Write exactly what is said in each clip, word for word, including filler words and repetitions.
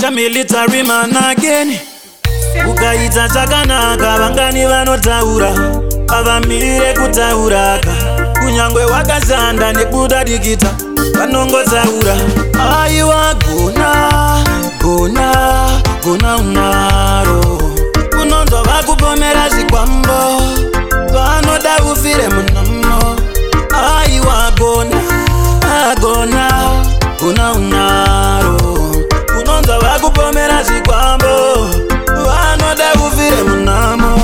Chamilita rimana again. Ukaita chakanaka vangani vanotaura avamire kutauraka kunyangwe wakazanda nekudadikita vanongotaura aiwa gona gona gona unaro kunonzwa vakupomera zvikwambo vanoda ufire munamo aiwa gona gona gona unaro kunonzwa vakupomera zvikwambo vanoda ufire munamo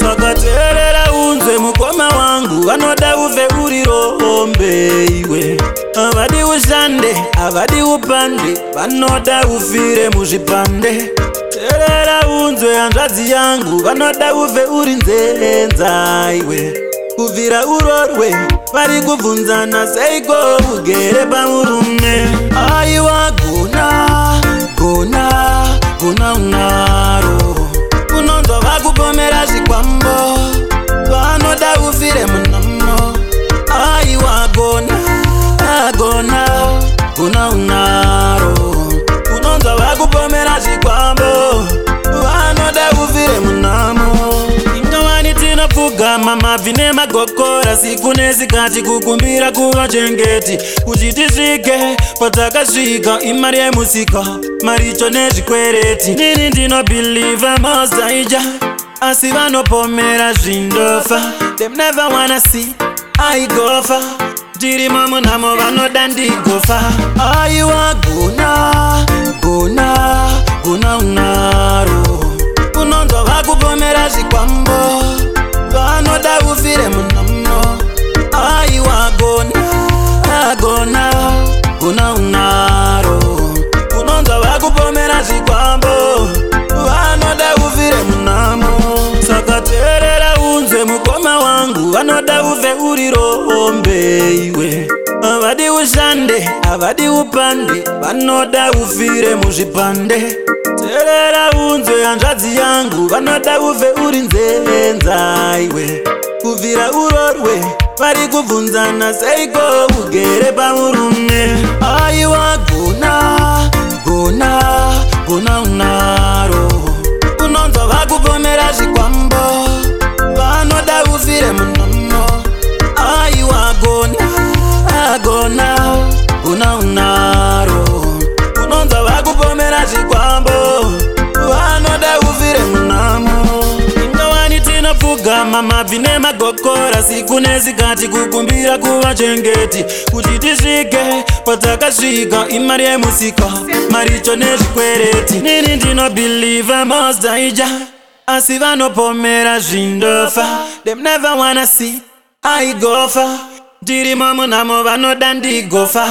saka teerera unzwe mukoma wangu vanoda uve uri rombe iwe avadi usande avadi upande vanoda ufire muzvipande teerera unzwe hanzvadzi yangu vanoda uve uri nzenza iwe kuvhira urorwe vari kubvunzana seiko ugere pamurume aiwa gona gona gona unaro kunonzwa vakupomera zvikwambo vanoda ufire munamo aiwa gona gona gona unaro kunonzwa vakupomera zvikwambo vanoda ufire munamo mama vine magokora siku nesikati kukumbira kuvachengeti kuti tisvike patakasvika imari yemusika maricho nezvikwereti nini ndinobhilivha mazaija asi vanopomera zvindofa them never wanna see aigofa ndirimo munamo vanoda ndigofa aiwa gona gona gona unaro kunonzwa vakupomera zvikwambo vanoda ufire munamo aiwa gona gona gona unaro kunonzwa vakupomera zvikwambo vanoda ufire munamo saka teerera unzwe mukoma wangu vanoda uve uri rombe iwe avadi ushande avadi upande vanoda ufire muzvipande teerera unzwe hanzvadzi yangu vanoda uve uri nzenza iwe kubvira urorwe vari kubvunzana seiko ugere pamurume aiwa gona gona gona unaro kunonzwa vakupomera zvikwambo vanoda ufire munamo aiwa gona gona gona unaro kunonzwa vakupomera zvikwambo vanoda ufire munamo ingawani tinopfugama mabvi nemagokora siku nesikati kukumbira kuvachengeti kuti tisvike patakasvika imari yemusika maricho nezvikwereti nini ndinobhilivha mazaija asi vanopomera zvindofa them never wanna see aigofa ndirimo munamo vanoda ndigofa.